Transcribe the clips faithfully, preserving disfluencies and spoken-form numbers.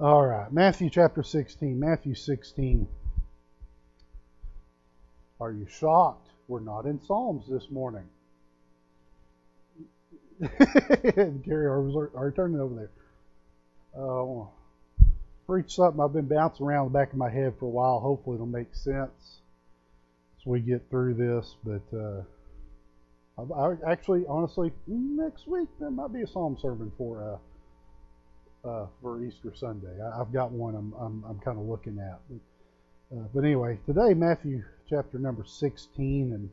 All right, Matthew chapter sixteen. Matthew sixteen. Are you shocked? We're not in Psalms this morning. Gary, are, are you turning over there? Uh, I want to preach something I've been bouncing around the back of my head for a while. Hopefully it'll make sense as we get through this. But uh, I, I actually, honestly, next week there might be a Psalm sermon for uh, uh, for Easter Sunday. I, I've got one I'm I'm, I'm kind of looking at. But, uh, but anyway, today Matthew chapter number sixteen, and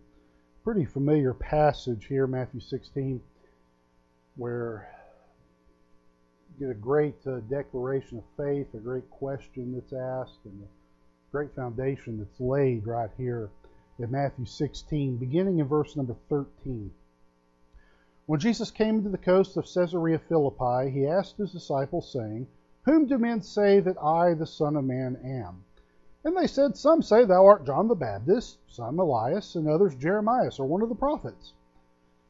pretty familiar passage here, Matthew sixteen, where you get a great uh, declaration of faith, a great question that's asked, and a great foundation that's laid right here in Matthew sixteen, beginning in verse number thirteen. When Jesus came into the coast of Caesarea Philippi, he asked his disciples, saying, "Whom do men say that I, the Son of Man, am?" And they said, "Some say thou art John the Baptist, some Elias, and others Jeremias, or one of the prophets."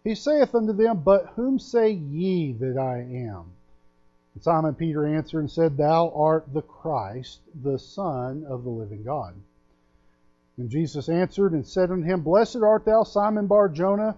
He saith unto them, "But whom say ye that I am?" And Simon Peter answered and said, "Thou art the Christ, the Son of the living God." And Jesus answered and said unto him, "Blessed art thou, Simon Bar-Jonah,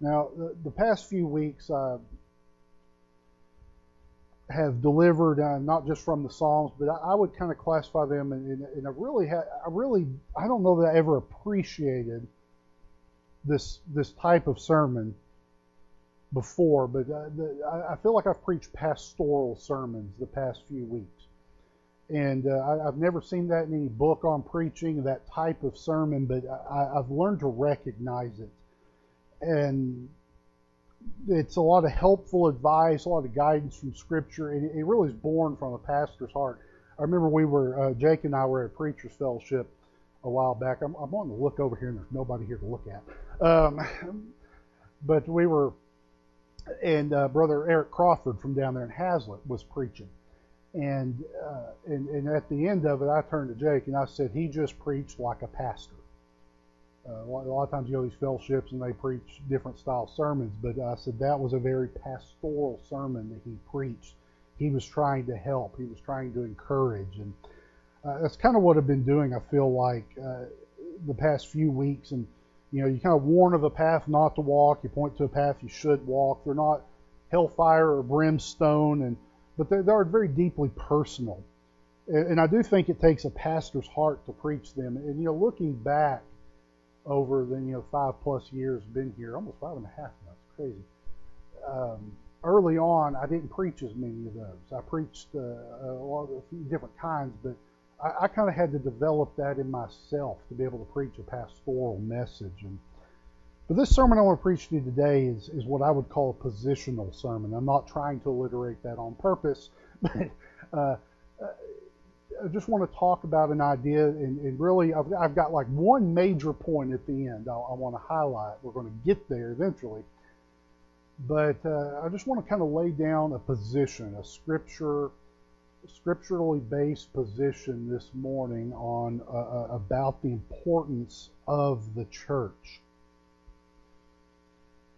Now, the, the past few weeks, I've have delivered uh, not just from the Psalms, but I, I would kind of classify them, and, and, and I really, ha- I really, I don't know that I ever appreciated this this type of sermon before, but uh, the, I feel like I've preached pastoral sermons the past few weeks, and uh, I, I've never seen that in any book on preaching, that type of sermon, but I, I've learned to recognize it, and it's a lot of helpful advice, a lot of guidance from Scripture, and it really is born from a pastor's heart. I remember we were, uh, Jake and I were at a preacher's fellowship a while back. I'm, I'm wanting to look over here, and there's nobody here to look at. Um, but we were, and uh, Brother Eric Crawford from down there in Haslett was preaching. And, uh, and, and at the end of it, I turned to Jake, and I said, "He just preached like a pastor." Uh, a lot of times you go to these fellowships and they preach different style sermons, but I said that was a very pastoral sermon that he preached. He was trying to help. He was trying to encourage. And uh, that's kind of what I've been doing, I feel like, uh, the past few weeks. And, you know, you kind of warn of a path not to walk. You point to a path you should walk. They're not hellfire or brimstone, and but they are very deeply personal. And, and I do think it takes a pastor's heart to preach them. And, you know, looking back, over the you know five plus years been here, almost five and a half now, it's crazy. Um, early on, I didn't preach as many of those. I preached uh, a lot of a few different kinds, but I, I kind of had to develop that in myself to be able to preach a pastoral message. And but this sermon I want to preach to you today is is what I would call a positional sermon. I'm not trying to alliterate that on purpose, but. Uh, uh, I just want to talk about an idea, and, and really, I've, I've got like one major point at the end I, I want to highlight. We're going to get there eventually. But uh, I just want to kind of lay down a position, a scripture, scripturally based position this morning on uh, about the importance of the church.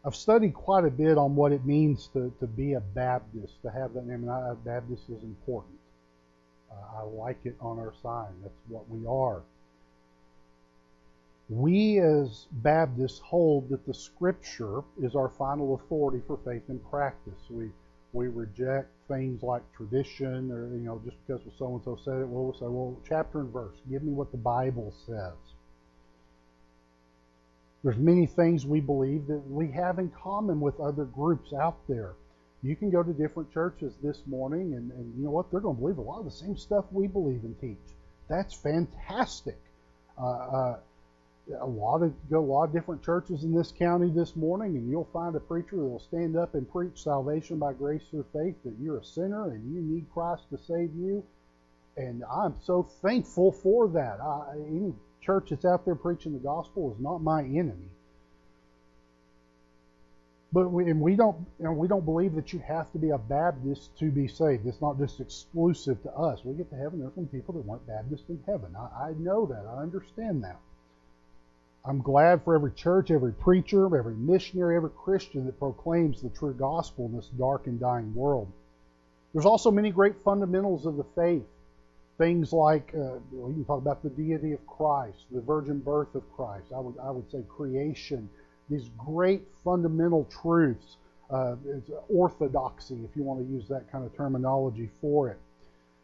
I've studied quite a bit on what it means to, to be a Baptist, to have that name, and I, Baptist is important. I like it on our sign. That's what we are. We as Baptists hold that the Scripture is our final authority for faith and practice. We we reject things like tradition, or you know, just because so and so said it. Well, we'll say, well, chapter and verse. Give me what the Bible says. There's many things we believe that we have in common with other groups out there. You can go to different churches this morning, and, and you know what? They're going to believe a lot of the same stuff we believe and teach. That's fantastic. Uh, uh, a lot of go a lot of different churches in this county this morning, and you'll find a preacher that will stand up and preach salvation by grace through faith, that you're a sinner and you need Christ to save you. And I'm so thankful for that. I, any church that's out there preaching the gospel is not my enemy. But we, and we don't you know, we don't believe that you have to be a Baptist to be saved. It's not just exclusive to us. We get to heaven, there are some people that weren't Baptist in heaven. I, I know that. I understand that. I'm glad for every church, every preacher, every missionary, every Christian that proclaims the true gospel in this dark and dying world. There's also many great fundamentals of the faith. Things like, uh, well, you can talk about the deity of Christ, the virgin birth of Christ. I would, I would say creation. These great fundamental truths. Uh, it's orthodoxy, if you want to use that kind of terminology for it.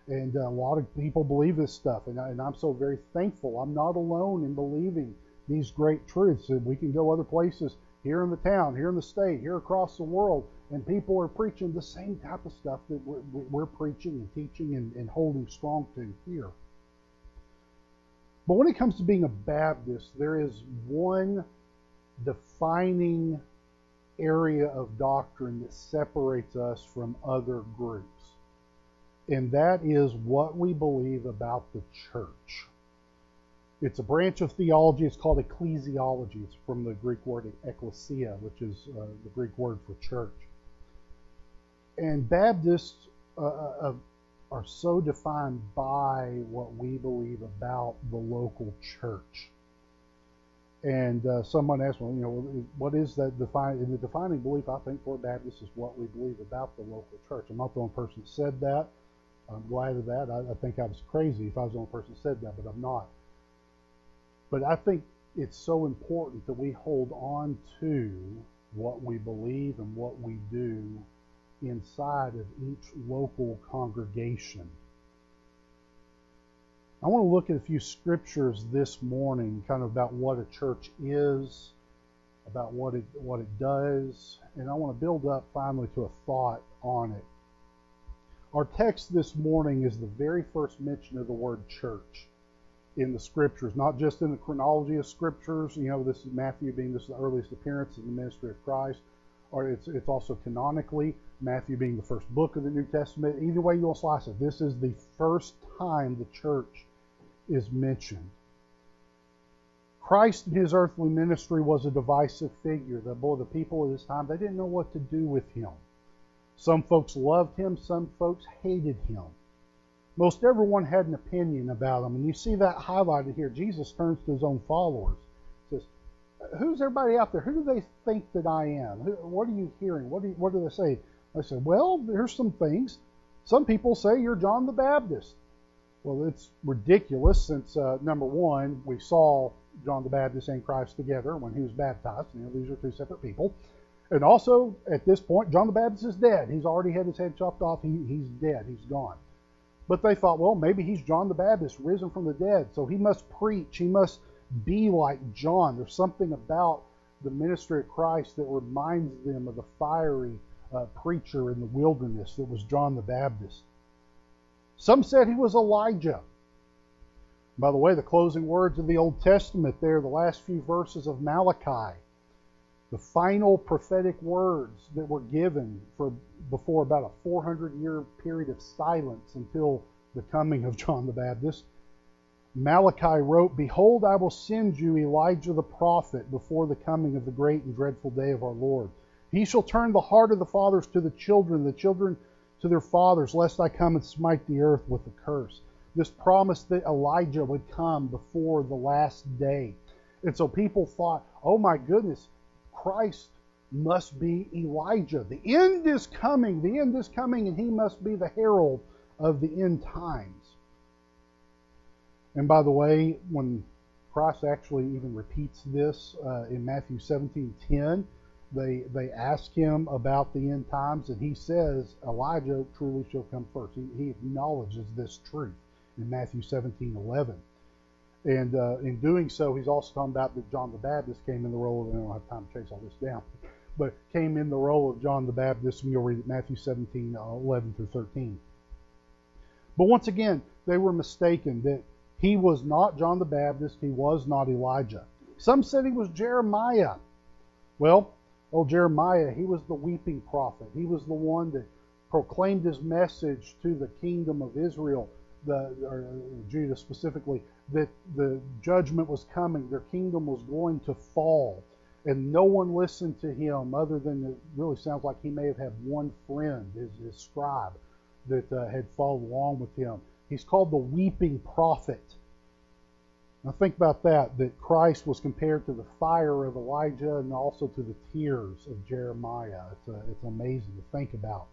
And a lot of people believe this stuff, and, I, and I'm so very thankful. I'm not alone in believing these great truths. And we can go other places, here in the town, here in the state, here across the world, and people are preaching the same type of stuff that we're, we're preaching and teaching and, and holding strong to here. But when it comes to being a Baptist, there is one defining area of doctrine that separates us from other groups, and that is what we believe about the church. It's a branch of theology. It's called ecclesiology. It's from the Greek word ekklesia, which is uh, the Greek word for church. And Baptists uh, are so defined by what we believe about the local church. And uh, someone asked me, you know, what is that defining? And the defining belief, I think, for Baptists is what we believe about the local church. I'm not the only person that said that. I'm glad of that. I, I think I was crazy if I was the only person that said that, but I'm not. But I think it's so important that we hold on to what we believe and what we do inside of each local congregation. I want to look at a few scriptures this morning, kind of about what a church is, about what it what it does, and I want to build up finally to a thought on it. Our text this morning is the very first mention of the word church in the scriptures, not just in the chronology of scriptures. You know, this is Matthew being this is the earliest appearance in the ministry of Christ, or it's it's also canonically Matthew being the first book of the New Testament. Either way you will slice it, this is the first time the church is mentioned. Christ in his earthly ministry was a divisive figure. The boy, the people of his time, they didn't know what to do with him. Some folks loved him, some folks hated him. Most everyone had an opinion about him, and you see that highlighted here. Jesus turns to his own followers, says, "Who's everybody out there? Who do they think that I am? Who, what are you hearing? What do you, what do they say?" I said, "Well, there's some things. Some people say you're John the Baptist." Well, it's ridiculous, since uh, number one, we saw John the Baptist and Christ together when he was baptized. You know, these are two separate people. And also, at this point, John the Baptist is dead. He's already had his head chopped off. He, he's dead. He's gone. But they thought, well, maybe he's John the Baptist, risen from the dead, so he must preach. He must be like John. There's something about the ministry of Christ that reminds them of the fiery uh, preacher in the wilderness that was John the Baptist. Some said he was Elijah. By the way, the closing words of the Old Testament there, the last few verses of Malachi, the final prophetic words that were given for before about a four hundred year period of silence until the coming of John the Baptist. Malachi wrote, "Behold, I will send you Elijah the prophet before the coming of the great and dreadful day of our Lord. He shall turn the heart of the fathers to the children, the children to their fathers, lest I come and smite the earth with a curse." This promise that Elijah would come before the last day. And so people thought, oh my goodness, Christ must be Elijah. The end is coming. The end is coming, and he must be the herald of the end times. And by the way, when Christ actually even repeats this uh, in Matthew seventeen ten, they they ask him about the end times, and he says, Elijah truly shall come first. He, he acknowledges this truth in Matthew seventeen eleven. And uh, in doing so, he's also talking about that John the Baptist came in the role of, I don't have time to chase all this down, but came in the role of John the Baptist, and you'll read it, Matthew seventeen, eleven through thirteen. But once again, they were mistaken that he was not John the Baptist, he was not Elijah. Some said he was Jeremiah. Well, oh, Jeremiah, he was the weeping prophet. He was the one that proclaimed his message to the kingdom of Israel, the, or Judah specifically, that the judgment was coming, their kingdom was going to fall. And no one listened to him other than, it really sounds like he may have had one friend, his, his scribe, that uh, had followed along with him. He's called the weeping prophet. Now think about that, that Christ was compared to the fire of Elijah and also to the tears of Jeremiah. It's, a, it's amazing to think about.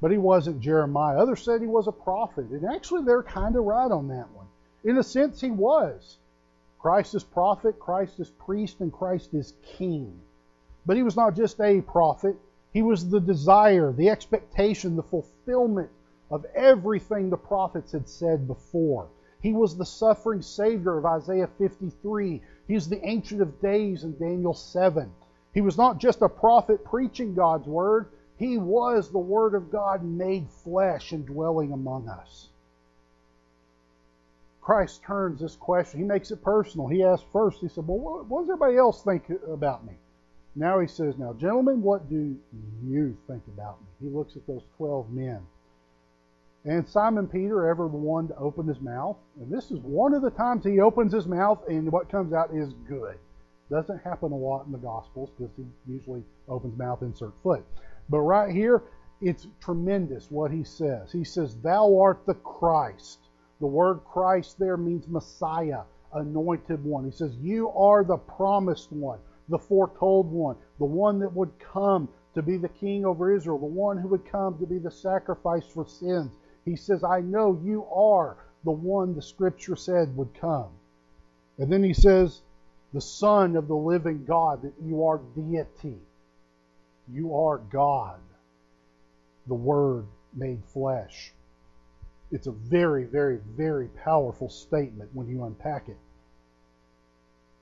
But he wasn't Jeremiah. Others said he was a prophet. And actually they're kind of right on that one. In a sense, he was. Christ is prophet, Christ is priest, and Christ is king. But he was not just a prophet. He was the desire, the expectation, the fulfillment of everything the prophets had said before. He was the suffering Savior of Isaiah fifty-three. He was the Ancient of Days in Daniel seven. He was not just a prophet preaching God's Word. He was the Word of God made flesh and dwelling among us. Christ turns this question. He makes it personal. He asks first, he said, well, what does everybody else think about me? Now he says, now, gentlemen, what do you think about me? He looks at those twelve men. And Simon Peter, ever the one to open his mouth. And this is one of the times he opens his mouth and what comes out is good. Doesn't happen a lot in the Gospels because he usually opens mouth, insert foot. But right here, it's tremendous what he says. He says, thou art the Christ. The word Christ there means Messiah, anointed one. He says, you are the promised one, the foretold one, the one that would come to be the king over Israel, the one who would come to be the sacrifice for sins. He says, I know you are the one the Scripture said would come. And then he says, the Son of the living God, that you are deity. You are God, the Word made flesh. It's a very, very, very powerful statement when you unpack it.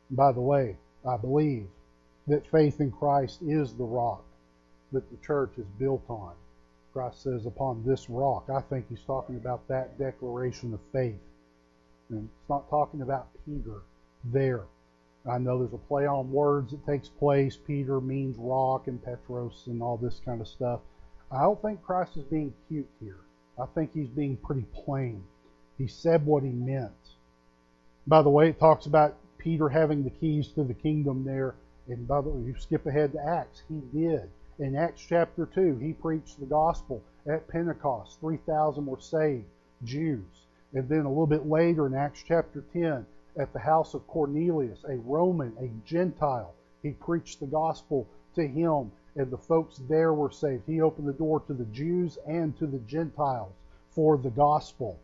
And by the way, I believe that faith in Christ is the rock that the church is built on. Christ says, upon this rock. I think he's talking about that declaration of faith. And it's not talking about Peter there. I know there's a play on words that takes place. Peter means rock and Petros and all this kind of stuff. I don't think Christ is being cute here. I think he's being pretty plain. He said what he meant. By the way, it talks about Peter having the keys to the kingdom there. And by the way, you skip ahead to Acts. He did. In Acts chapter two, he preached the gospel at Pentecost. three thousand were saved, Jews. And then a little bit later in Acts chapter ten, at the house of Cornelius, a Roman, a Gentile, he preached the gospel to him, and the folks there were saved. He opened the door to the Jews and to the Gentiles for the gospel.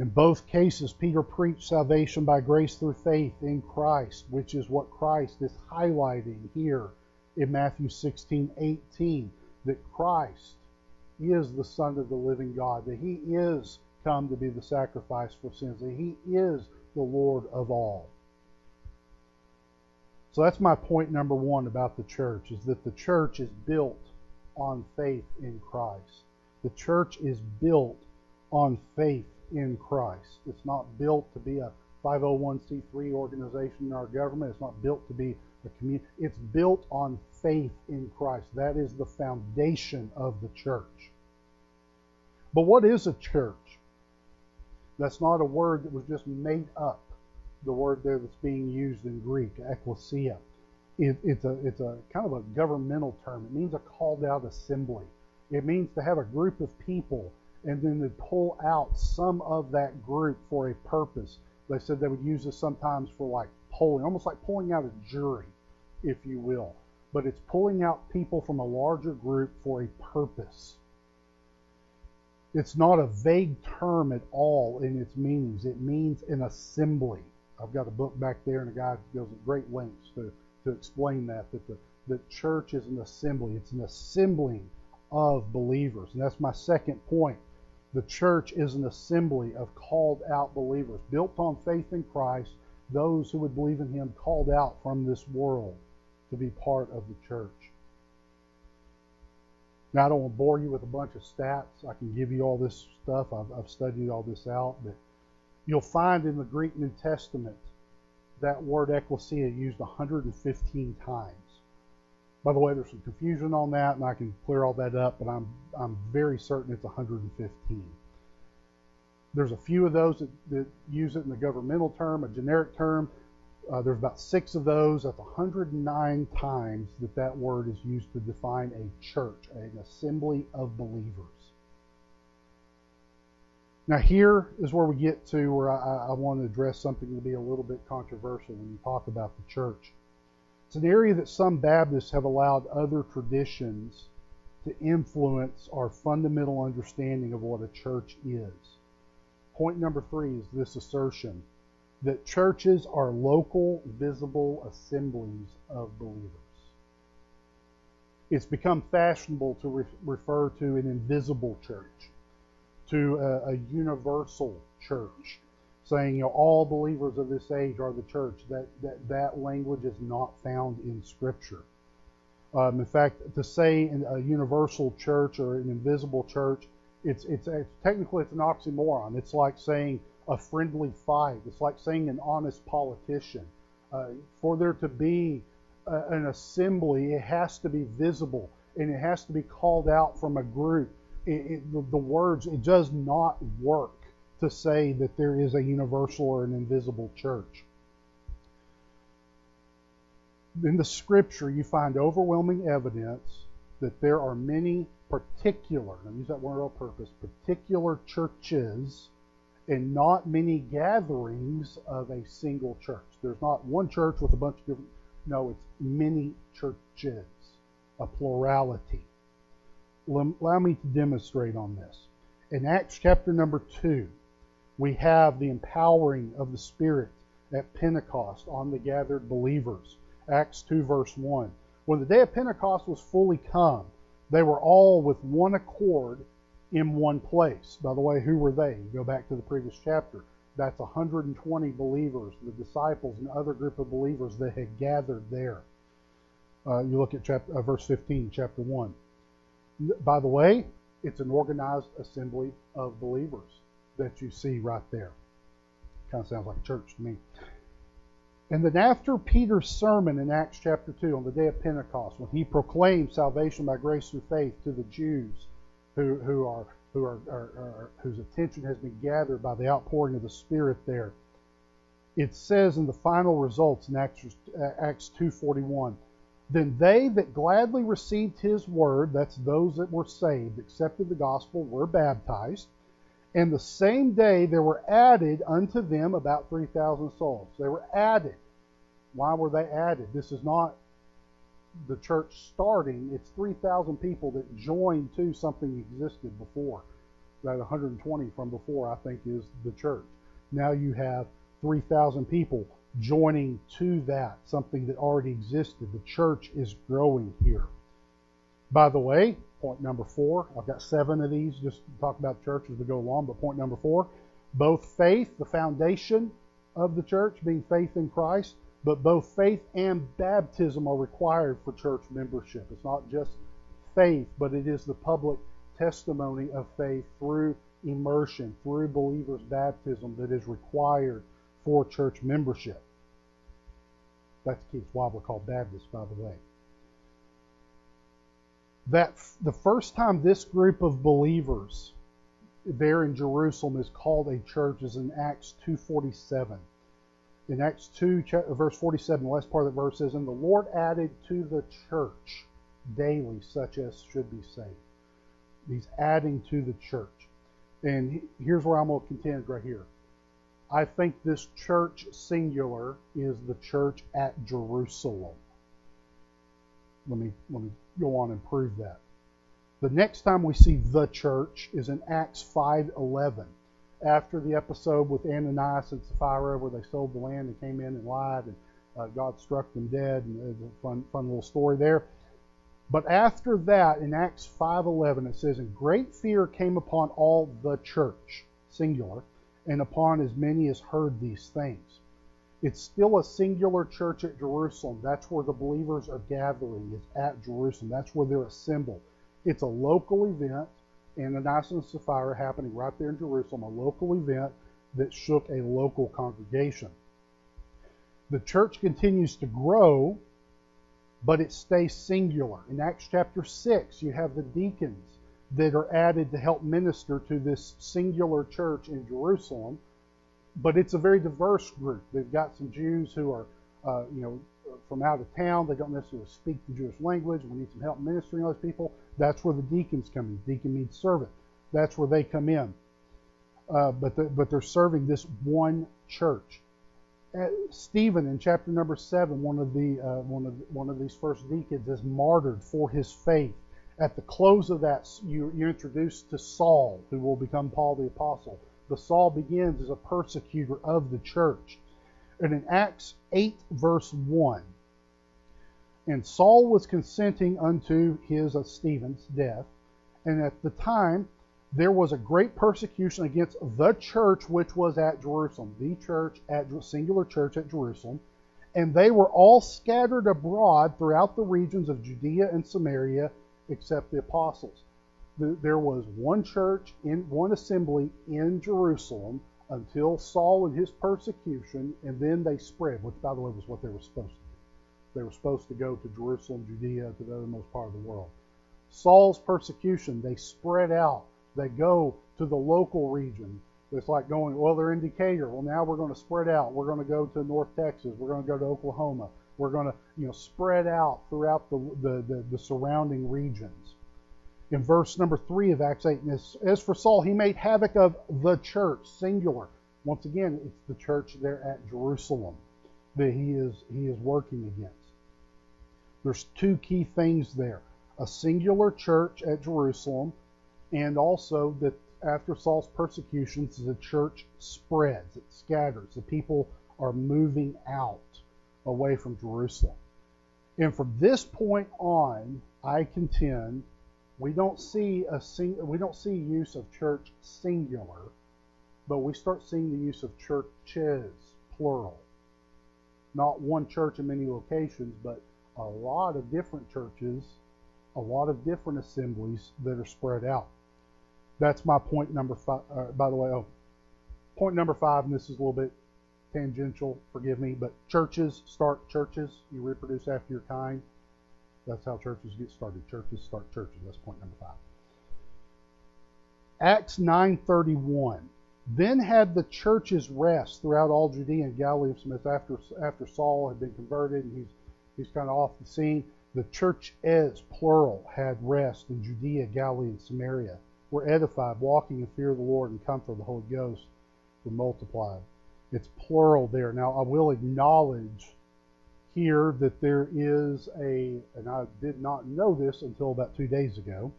In both cases, Peter preached salvation by grace through faith in Christ, which is what Christ is highlighting here in Matthew sixteen eighteen, that Christ is the Son of the living God, that He is come to be the sacrifice for sins, that He is the Lord of all. So that's my point number one about the church, is that the church is built on faith in Christ. The church is built on faith in Christ. It's not built to be a five oh one c three organization in our government. It's not built to be a community. It's built on faith in Christ. That is the foundation of the church. But what is a church? That's not a word that was just made up. The word there that's being used in Greek, ekklesia, it, it's a it's a kind of a governmental term. It means a called out assembly. It means to have a group of people and then to pull out some of that group for a purpose. They said they would use this sometimes for like polling, almost like pulling out a jury, if you will. But it's pulling out people from a larger group for a purpose. It's not a vague term at all in its meanings. It means an assembly. I've got a book back there, and a guy goes at great lengths to, to explain that, that the, the church is an assembly. It's an assembling of believers. And that's my second point. The church is an assembly of called out believers, built on faith in Christ, those who would believe in Him called out from this world to be part of the church. Now, I don't want to bore you with a bunch of stats. I can give you all this stuff. I've, I've studied all this out. But you'll find in the Greek New Testament that word ecclesia used one hundred fifteen times. By the way, there's some confusion on that, and I can clear all that up, but I'm I'm very certain it's one hundred fifteen. There's a few of those that, that use it in the governmental term, a generic term. Uh, there's about six of those. That's one hundred nine times that that word is used to define a church, an assembly of believers. Now here is where we get to where I, I want to address something that'll be a little bit controversial when you talk about the church. It's an area that some Baptists have allowed other traditions to influence our fundamental understanding of what a church is. Point number three is this assertion that churches are local, visible assemblies of believers. It's become fashionable to re- refer to an invisible church, to a, a universal church, saying, you know, all believers of this age are the church. That that, that language is not found in Scripture. Um, in fact, to say a universal church or an invisible church, it's, it's it's technically it's an oxymoron. It's like saying a friendly fight. It's like saying an honest politician. Uh, for there to be a, an assembly, it has to be visible and it has to be called out from a group. It, it, the, the words, it does not work to say that there is a universal or an invisible church. In the Scripture, you find overwhelming evidence that there are many particular, and I use that word on purpose, particular churches and not many gatherings of a single church. There's not one church with a bunch of different, no, it's many churches, a plurality. Allow me to demonstrate on this. In Acts chapter number two, we have the empowering of the Spirit at Pentecost on the gathered believers. Acts two verse one. When the day of Pentecost was fully come, they were all with one accord in one place. By the way, who were they? You go back to the previous chapter. That's one hundred twenty believers, the disciples and other group of believers that had gathered there. Uh, you look at chapter, uh, verse fifteen, chapter one. By the way, it's an organized assembly of believers that you see right there. Kind of sounds like a church to me. And then after Peter's sermon in Acts chapter two on the day of Pentecost, when he proclaimed salvation by grace through faith to the Jews who, who are who are, are, are whose attention has been gathered by the outpouring of the Spirit there, it says in the final results in Acts, uh, Acts two forty-one, then they that gladly received his word, that's those that were saved, accepted the gospel, were baptized. And the same day there were added unto them about three thousand souls. They were added. Why were they added? This is not the church starting. It's three thousand people that joined to something that existed before. That one hundred twenty from before, I think, is the church. Now you have three thousand people joining to that, something that already existed. The church is growing here. By the way, point number four, I've got seven of these just to talk about church as we go along, but point number four, both faith, the foundation of the church being faith in Christ, but both faith and baptism are required for church membership. It's not just faith, but it is the public testimony of faith through immersion, through believers' baptism that is required for church membership. That's the key. It's why we're called Baptists, by the way. That the first time this group of believers there in Jerusalem is called a church is in Acts two forty-seven. In Acts two, verse forty-seven, the last part of the verse says, and the Lord added to the church daily such as should be saved. He's adding to the church. And here's where I'm going to contend right here. I think this church singular is the church at Jerusalem. Let me let me go on and prove that. The next time we see the church is in Acts five eleven, after the episode with Ananias and Sapphira where they sold the land and came in and lied and uh, God struck them dead, and it's a fun fun little story there. But after that, in Acts five eleven, it says, and great fear came upon all the church, singular, and upon as many as heard these things. It's still a singular church at Jerusalem. That's where the believers are gathering, is at Jerusalem. That's where they're assembled. It's a local event, and Ananias and Sapphira happening right there in Jerusalem, a local event that shook a local congregation. The church continues to grow, but it stays singular. In Acts chapter six, you have the deacons that are added to help minister to this singular church in Jerusalem. But it's a very diverse group. They've got some Jews who are, uh, you know, from out of town. They don't necessarily speak the Jewish language. We need some help ministering to those people. That's where the deacons come in. Deacon means servant. That's where they come in. Uh, but the, but they're serving this one church. Uh, Stephen, in chapter number seven, one of the uh, one of one of these first deacons is martyred for his faith. At the close of that, you, you're introduced to Saul, who will become Paul the Apostle. But Saul begins as a persecutor of the church. And in Acts eight, verse one, and Saul was consenting unto his, uh, Stephen's, death. And at the time, there was a great persecution against the church which was at Jerusalem. The church, at singular church at Jerusalem. And they were all scattered abroad throughout the regions of Judea and Samaria, except the apostles. There was one church, in one assembly in Jerusalem until Saul and his persecution, and then they spread, which, by the way, was what they were supposed to do. They were supposed to go to Jerusalem, Judea, to the othermost part of the world. Saul's persecution, they spread out. They go to the local region. It's like going, well, they're in Decatur. Well, now we're going to spread out. We're going to go to North Texas. We're going to go to Oklahoma. We're going to, you know, spread out throughout the, the, the, the surrounding regions. In verse number three of Acts eight, as for Saul, he made havoc of the church, singular. Once again, it's the church there at Jerusalem that he is, he is working against. There's two key things there. A singular church at Jerusalem, and also that after Saul's persecutions, the church spreads, it scatters. The people are moving out away from Jerusalem. And from this point on, I contend, we don't see a sing, we don't see use of church singular, but we start seeing the use of churches, plural. Not one church in many locations, but a lot of different churches, a lot of different assemblies that are spread out. That's my point number five. Uh, by the way, oh, point number five, and this is a little bit tangential, forgive me, but churches start churches. You reproduce after your kind. That's how churches get started. Churches start churches. That's point number five. Acts nine thirty-one. Then had the churches rest throughout all Judea and Galilee of Smith. After, after Saul had been converted and he's, he's kind of off the scene, the churches, plural, had rest in Judea, Galilee, and Samaria, were edified, walking in fear of the Lord and comfort of the Holy Ghost, were multiplied. It's plural there. Now, I will acknowledge here that there is a, and I did not know this until about two days ago,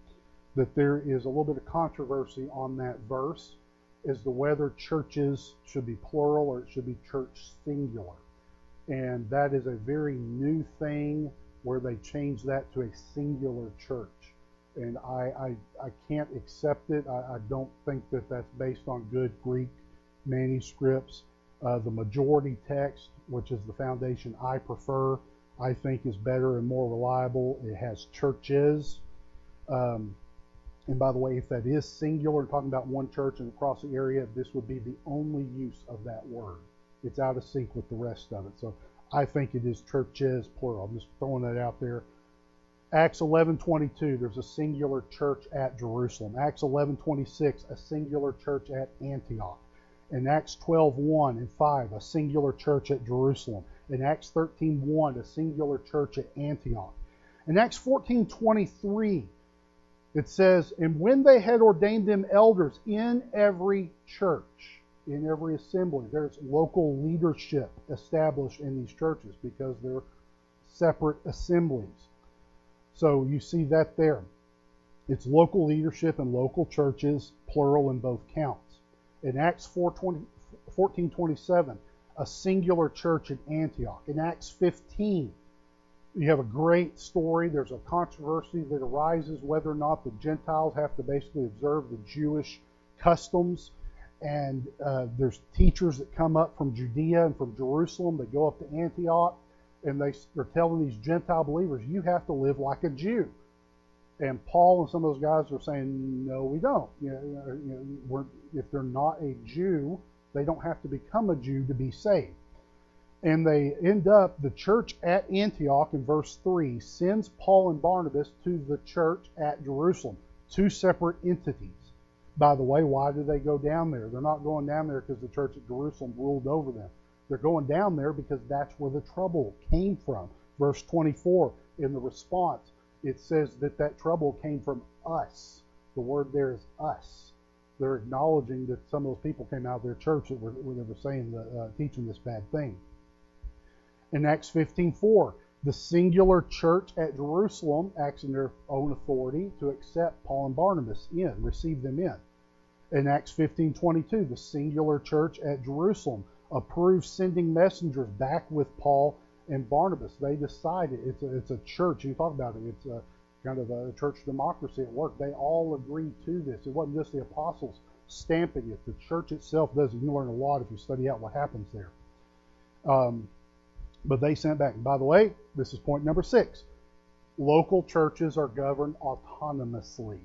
that there is a little bit of controversy on that verse as to whether churches should be plural or it should be church singular. And that is a very new thing where they changed that to a singular church. And I I, I can't accept it. I, I don't think that that's based on good Greek manuscripts. Uh, the majority text, which is the foundation I prefer, I think is better and more reliable. It has churches. Um, and by the way, if that is singular, talking about one church and across the area, this would be the only use of that word. It's out of sync with the rest of it. So I think it is churches, plural. I'm just throwing that out there. Acts eleven twenty-two, there's a singular church at Jerusalem. Acts eleven twenty-six, a singular church at Antioch. In Acts twelve one and five, a singular church at Jerusalem. In Acts thirteen one, a singular church at Antioch. In Acts fourteen twenty-three, it says, and when they had ordained them elders in every church, in every assembly, there's local leadership established in these churches because they're separate assemblies. So you see that there. It's local leadership and local churches, plural in both counts. In Acts fourteen twenty-seven, a singular church in Antioch. In Acts fifteen, you have a great story. There's a controversy that arises whether or not the Gentiles have to basically observe the Jewish customs. And uh, there's teachers that come up from Judea and from Jerusalem. They go up to Antioch, and they, they're telling these Gentile believers, you have to live like a Jew. And Paul and some of those guys are saying, no, we don't. You know, you know, we're, if they're not a Jew, they don't have to become a Jew to be saved. And they end up, the church at Antioch, in verse three, sends Paul and Barnabas to the church at Jerusalem. Two separate entities. By the way, why do they go down there? They're not going down there because the church at Jerusalem ruled over them. They're going down there because that's where the trouble came from. Verse twenty-four, in the response, it says that that trouble came from us. The word there is us. They're acknowledging that some of those people came out of their church that were, where they were saying, the, uh, teaching this bad thing. In Acts fifteen four, the singular church at Jerusalem acts in their own authority to accept Paul and Barnabas in, receive them in. In Acts fifteen twenty-two, the singular church at Jerusalem approves sending messengers back with Paul and Barnabas. They decided, it's a, it's a church, you talk about it, it's a kind of a church democracy at work. They all agreed to this. It wasn't just the apostles stamping it. The church itself does. You can learn a lot if you study out what happens there. Um... But they sent back. And by the way, this is point number six. Local churches are governed autonomously.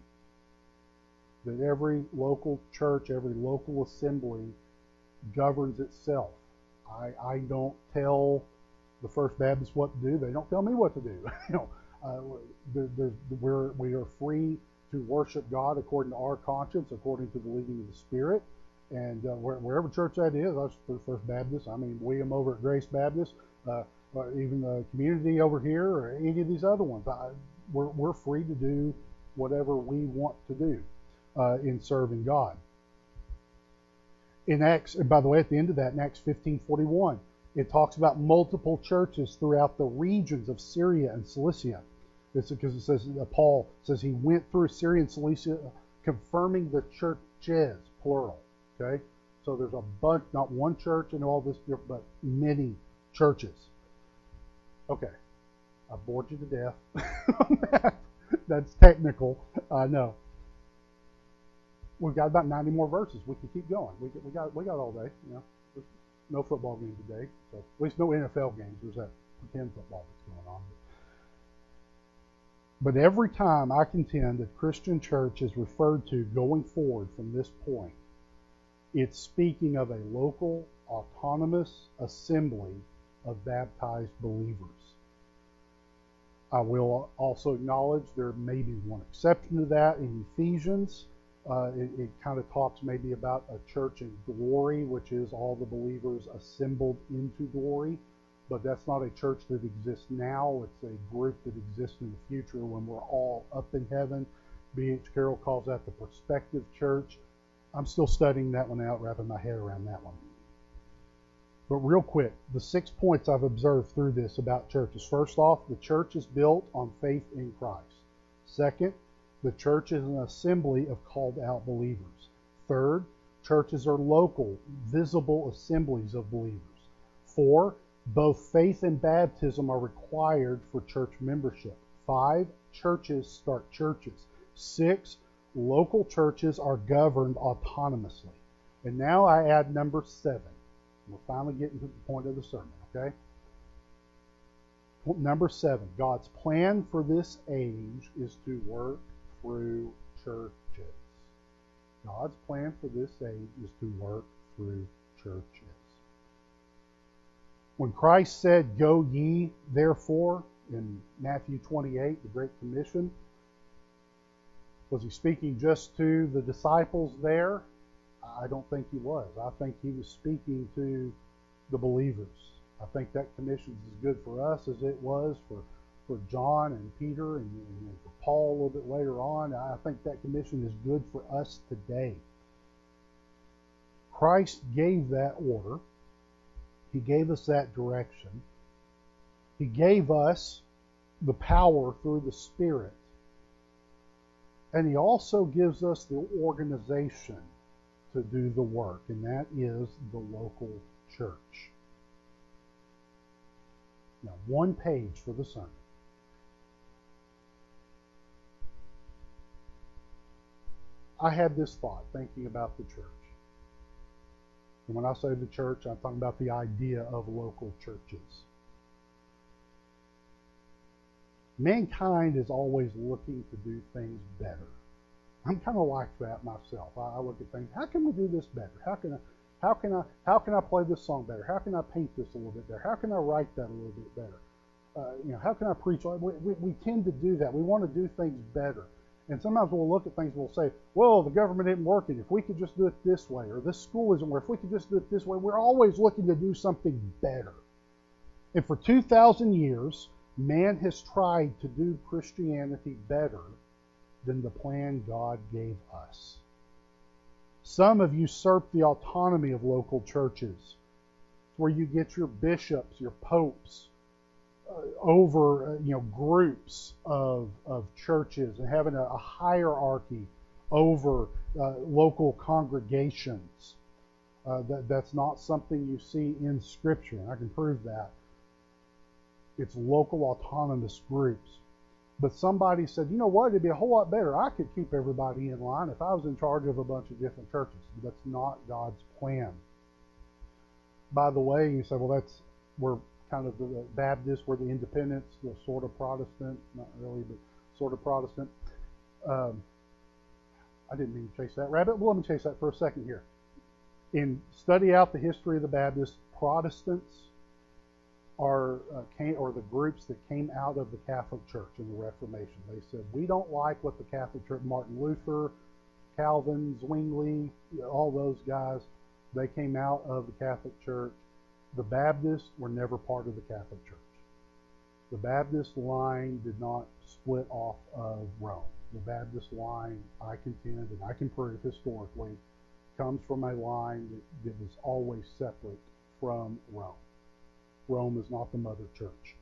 That every local church, every local assembly governs itself. I, I don't tell the First Baptist what to do. They don't tell me what to do. You know, uh, there, there, we're, we are free to worship God according to our conscience, according to the leading of the Spirit. And uh, wherever church that is, I suppose First Baptist, I mean William over at Grace Baptist, Uh, or even the community over here, or any of these other ones. I, we're, we're free to do whatever we want to do uh, in serving God. In Acts, and by the way, at the end of that, in Acts fifteen forty-one, it talks about multiple churches throughout the regions of Syria and Cilicia. It's because it says, uh, Paul says he went through Syria and Cilicia, confirming the churches, plural. Okay, so there's a bunch, not one church and all this, but many churches. Okay, I bored you to death. That's technical, I uh, know. We've got about ninety more verses. We can keep going. We, we got we got all day. You know, there's no football game today, so at least no N F L games. There's that pretend football that's going on. But every time I contend that Christian church is referred to going forward from this point, it's speaking of a local, autonomous assembly of baptized believers. I will also acknowledge there may be one exception to that in Ephesians. Uh, it it kind of talks maybe about a church in glory, which is all the believers assembled into glory. But that's not a church that exists now. It's a group that exists in the future when we're all up in heaven. B. H. Carroll calls that the prospective church. I'm still studying that one out, wrapping my head around that one. But real quick, the six points I've observed through this about churches. First off, the church is built on faith in Christ. Second, the church is an assembly of called-out believers. Third, churches are local, visible assemblies of believers. Four, both faith and baptism are required for church membership. Five, churches start churches. Six, local churches are governed autonomously. And now I add number seven. We're finally getting to the point of the sermon, okay? Number seven, God's plan for this age is to work through churches. God's plan for this age is to work through churches. When Christ said, "Go ye, therefore," in Matthew twenty-eight, the Great Commission, was he speaking just to the disciples there? I don't think he was. I think he was speaking to the believers. I think that commission is as good for us as it was for, for John and Peter and, and for Paul a little bit later on. I think that commission is good for us today. Christ gave that order. He gave us that direction. He gave us the power through the Spirit. And he also gives us the organization to do the work, and that is the local church. Now, one page for the sermon. I had this thought thinking about the church. And when I say the church, I'm talking about the idea of local churches. Mankind is always looking to do things better. I'm kind of like that myself. I look at things, how can we do this better? How can I, How can I how can I play this song better? How can I paint this a little bit better? How can I write that a little bit better? Uh, you know, how can I preach? We, we, we tend to do that. We want to do things better. And sometimes we'll look at things and we'll say, well, the government isn't working. If we could just do it this way, or this school isn't working. If we could just do it this way, we're always looking to do something better. And for two thousand years, man has tried to do Christianity better than the plan God gave us. Some have usurped the autonomy of local churches, where you get your bishops, your popes, uh, over uh, you know groups of of churches and having a, a hierarchy over uh, local congregations. Uh, that that's not something you see in Scripture. I can prove that. It's local autonomous groups. But somebody said, you know what, it'd be a whole lot better. I could keep everybody in line if I was in charge of a bunch of different churches. That's not God's plan. By the way, you say, well, that's, we're kind of the Baptists, we're the independents, the sort of Protestant, not really, but sort of Protestant. Um, I didn't mean to chase that rabbit. Well, let me chase that for a second here. In study out the history of the Baptists, Protestants, Are, uh, came, or the groups that came out of the Catholic Church in the Reformation. They said, we don't like what the Catholic Church, Martin Luther, Calvin, Zwingli, all those guys, they came out of the Catholic Church. The Baptists were never part of the Catholic Church. The Baptist line did not split off of Rome. The Baptist line, I contend, and I can prove historically, comes from a line that, that was always separate from Rome. Rome is not the mother church.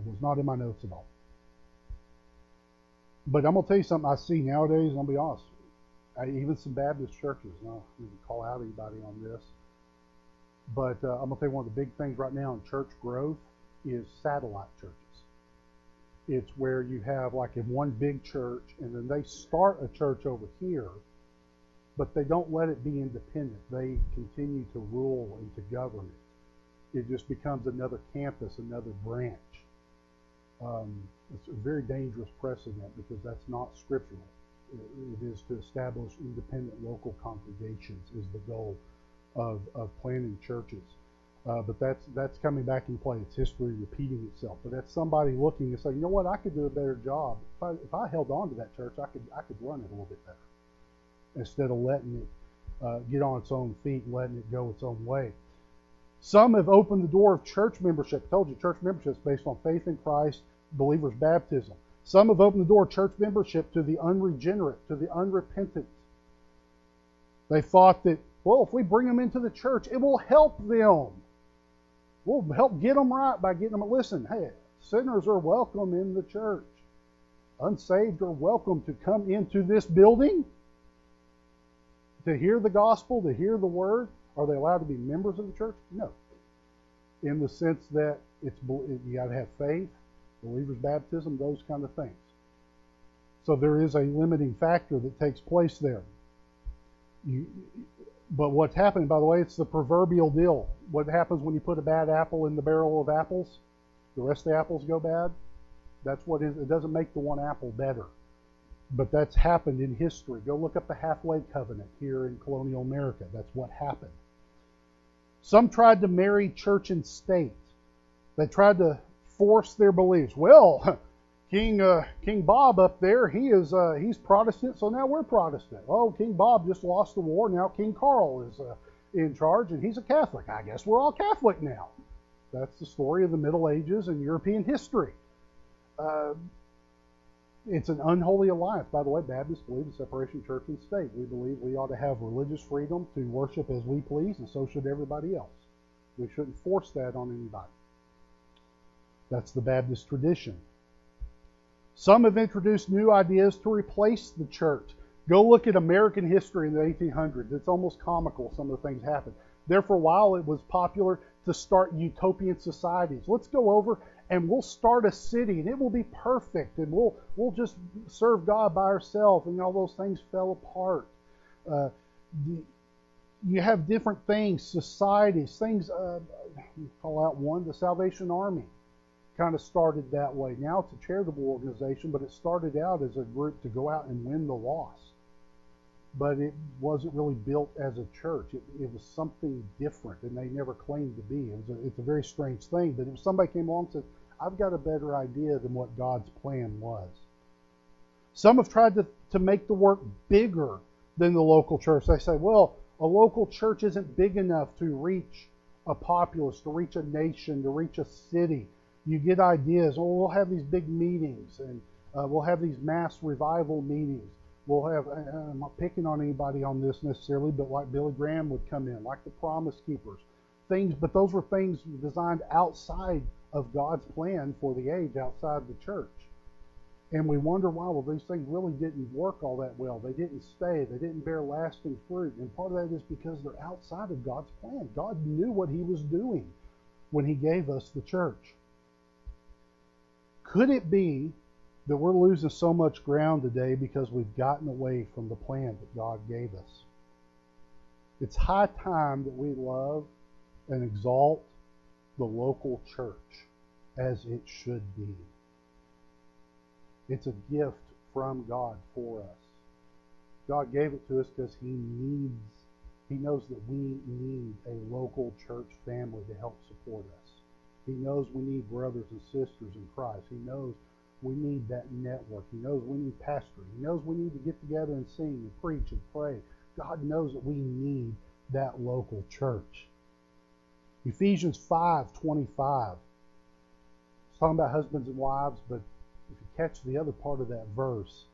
It was not in my notes at all. But I'm going to tell you something I see nowadays, and I'll be honest. I, even some Baptist churches, and I don't need to call out anybody on this, but uh, I'm going to tell you one of the big things right now in church growth is satellite churches. It's where you have like in one big church, and then they start a church over here, but they don't let it be independent. They continue to rule and to govern it. It just becomes another campus, another branch. Um, it's a very dangerous precedent because that's not scriptural. It, it is to establish independent local congregations is the goal of, of planning churches. Uh, but that's that's coming back in play. It's history repeating itself. But that's somebody looking and saying, you know what, I could do a better job. If I, if I held on to that church, I could I could run it a little bit better, instead of letting it uh, get on its own feet and letting it go its own way. Some have opened the door of church membership. I told you, church membership is based on faith in Christ, believers' baptism. Some have opened the door of church membership to the unregenerate, to the unrepentant. They thought that, well, if we bring them into the church, it will help them. We'll help get them right by getting them. Listen, hey, sinners are welcome in the church. Unsaved are welcome to come into this building to hear the gospel, to hear the word. Are they allowed to be members of the church? No. In the sense that it's you got to have faith, believers' baptism, those kind of things. So there is a limiting factor that takes place there. You, but what's happening, by the way, it's the proverbial deal. What happens when you put a bad apple in the barrel of apples? The rest of the apples go bad. That's what it is. It doesn't make the one apple better. But that's happened in history. Go look up the halfway covenant here in colonial America. That's what happened. Some tried to marry church and state. They tried to force their beliefs. Well, King uh, King Bob up there, he is uh, he's Protestant, so now we're Protestant. Oh, King Bob just lost the war. Now King Carl is uh, in charge, and he's a Catholic. I guess we're all Catholic now. That's the story of the Middle Ages and European history. Uh, It's an unholy alliance. By the way, Baptists believe in separation of church and state. We believe we ought to have religious freedom to worship as we please, and so should everybody else. We shouldn't force that on anybody. That's the Baptist tradition. Some have introduced new ideas to replace the church. Go look at American history in the eighteen hundreds. It's almost comical some of the things happened. There for a while it was popular to start utopian societies. Let's go over and we'll start a city and it will be perfect and we'll we'll just serve God by ourselves, and all those things fell apart. Uh, the, you have different things, societies, things, uh, you call out one, the Salvation Army kind of started that way. Now it's a charitable organization, but it started out as a group to go out and win the lost. but it wasn't really built as a church. It, it was something different, and they never claimed to be. It was a, it's a very strange thing, but if somebody came along and said, I've got a better idea than what God's plan was. Some have tried to, to make the work bigger than the local church. They say, well, a local church isn't big enough to reach a populace, to reach a nation, to reach a city. You get ideas, oh, we'll have these big meetings, and uh, we'll have these mass revival meetings. We'll have, I'm not picking on anybody on this necessarily, but like Billy Graham would come in, like the Promise Keepers. Things, but those were things designed outside of God's plan for the age, outside the church. And we wonder why, well, these things really didn't work all that well. They didn't stay. They didn't bear lasting fruit. And part of that is because they're outside of God's plan. God knew what He was doing when He gave us the church. Could it be that we're losing so much ground today because we've gotten away from the plan that God gave us? It's high time that we love and exalt the local church as it should be. It's a gift from God for us. God gave it to us because He needs, He knows that we need a local church family to help support us. He knows we need brothers and sisters in Christ. He knows we need that network. He knows we need pastoring. He knows we need to get together and sing and preach and pray. God knows that we need that local church. Ephesians five twenty-five. It's talking about husbands and wives, but if you catch the other part of that verse,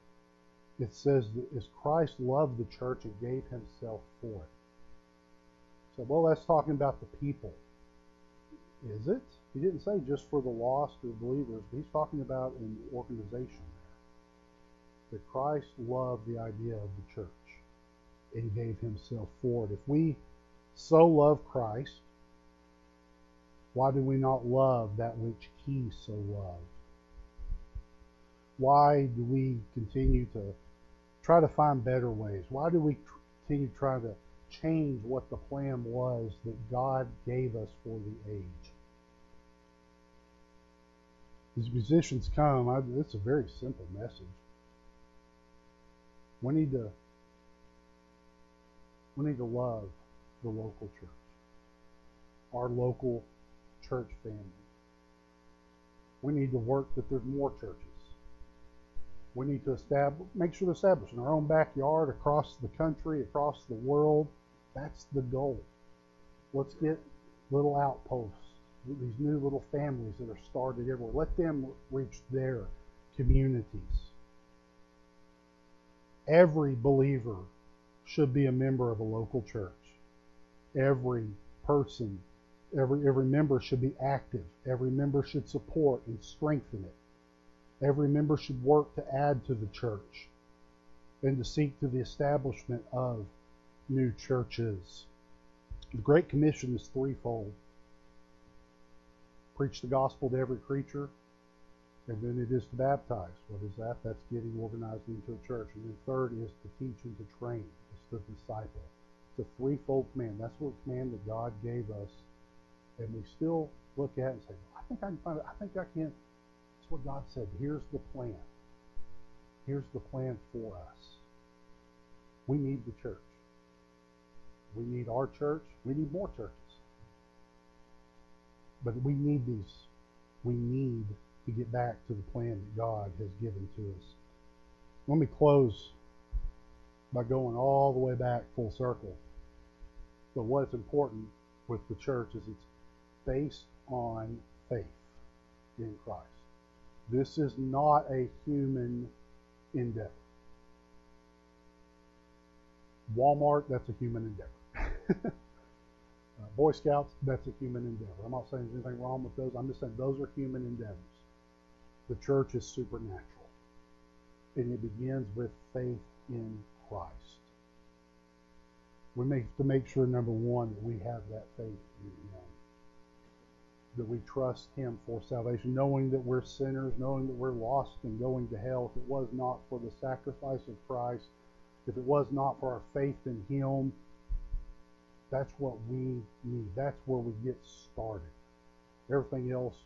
it says, as Christ loved the church and gave Himself for it. So, well, that's talking about the people. Is it? He didn't say just for the lost or believers, but He's talking about an organization there. That Christ loved the idea of the church and gave Himself for it. If we so love Christ, why do we not love that which He so loved? Why do we continue to try to find better ways? Why do we continue to try to change what the plan was that God gave us for the age? As musicians come, I, it's a very simple message. We need to, we need to love the local church, our local church family. We need to work that there's more churches. We need to establish, make sure to establish in our own backyard, across the country, across the world. That's the goal. Let's get little outposts, these new little families that are started everywhere. Let them reach their communities. Every believer should be a member of a local church. Every person, every, every member should be active. Every member should support and strengthen it. Every member should work to add to the church and to seek to the establishment of new churches. The Great Commission is threefold. Preach the gospel to every creature, and then it is to baptize. What is that? That's getting organized into a church. And then third is to teach and to train. It's to disciple. It's a threefold command. That's what command that God gave us. And we still look at it and say, I think I can find it. I think I can. That's what God said. Here's the plan. Here's the plan for us. We need the church. We need our church. We need more churches. But we need these. We need to get back to the plan that God has given to us. Let me close by going all the way back full circle. But what's important with the church is it's based on faith in Christ. This is not a human endeavor. Walmart, that's a human endeavor. uh, Boy Scouts, that's a human endeavor. I'm not saying there's anything wrong with those. I'm just saying those are human endeavors. The church is supernatural. And it begins with faith in Christ. We have to make sure, number one, that we have that faith in Him. That we trust Him for salvation, knowing that we're sinners, knowing that we're lost and going to hell. If it was not for the sacrifice of Christ, if it was not for our faith in Him, that's what we need. That's where we get started. Everything else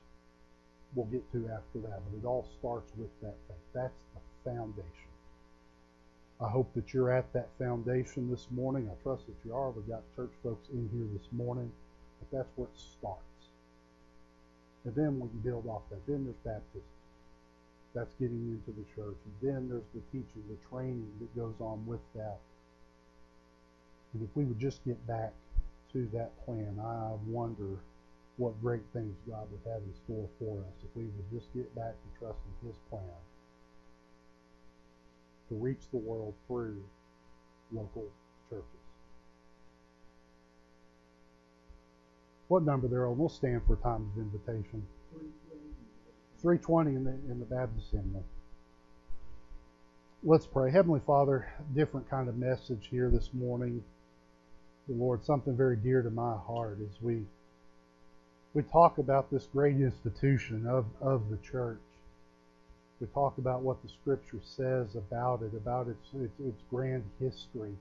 we'll get to after that, but it all starts with that faith. That's the foundation. I hope that you're at that foundation this morning. I trust that you are. We've got church folks in here this morning. But that's where it starts. And then we can build off that. Then there's baptism. That's getting into the church. And then there's the teaching, the training that goes on with that. And if we would just get back to that plan, I wonder what great things God would have in store for us if we would just get back to trusting His plan to reach the world through local churches. What number there are? We'll stand for times of invitation. three twenty in the, in the Baptist hymnal. Let's pray. Heavenly Father, different kind of message here this morning. The Lord, something very dear to my heart as we we talk about this great institution of, of the church. We talk about what the Scripture says about it, about its, its its grand history,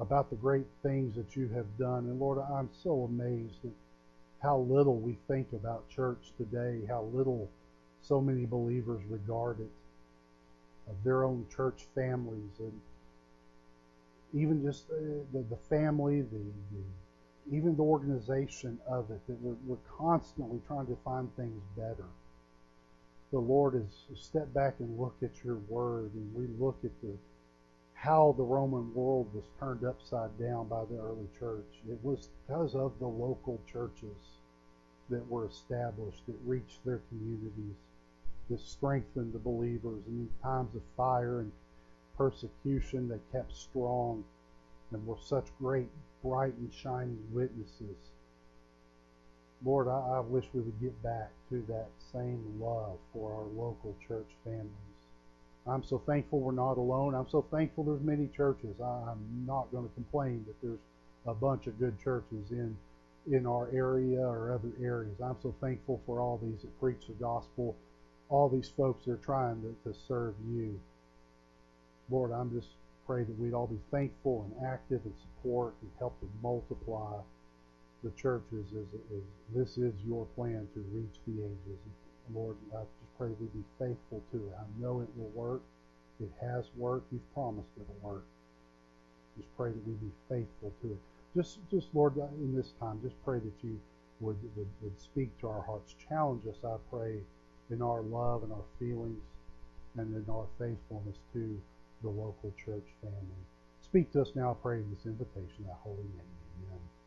about the great things that you have done. And Lord, I'm so amazed at how little we think about church today, how little so many believers regard it, of their own church families, and even just the, the, the family, the, the even the organization of it, that we're, we're constantly trying to find things better. The Lord is step back and look at your word, and we look at the how the Roman world was turned upside down by the early church. It was because of the local churches that were established, that reached their communities, that strengthened the believers, and in times of fire and persecution they kept strong and were such great, bright and shining witnesses. Lord, I, I wish we would get back to that same love for our local church families. I'm so thankful we're not alone. I'm so thankful there's many churches. I, I'm not going to complain that there's a bunch of good churches in, in our area or other areas. I'm so thankful for all these that preach the gospel, all these folks that are trying to, to serve you. Lord, I'm just pray that we'd all be thankful and active and support and help to multiply the churches as, as this is your plan to reach the ages. Lord, I just pray that we be faithful to it. I know it will work. It has worked. You've promised it will work. Just pray that we be faithful to it. Just, just Lord, in this time, just pray that you would, would, would speak to our hearts. Challenge us, I pray, in our love and our feelings and in our faithfulness to the local church family. Speak to us now, I pray, in this invitation, in thy holy name. Amen.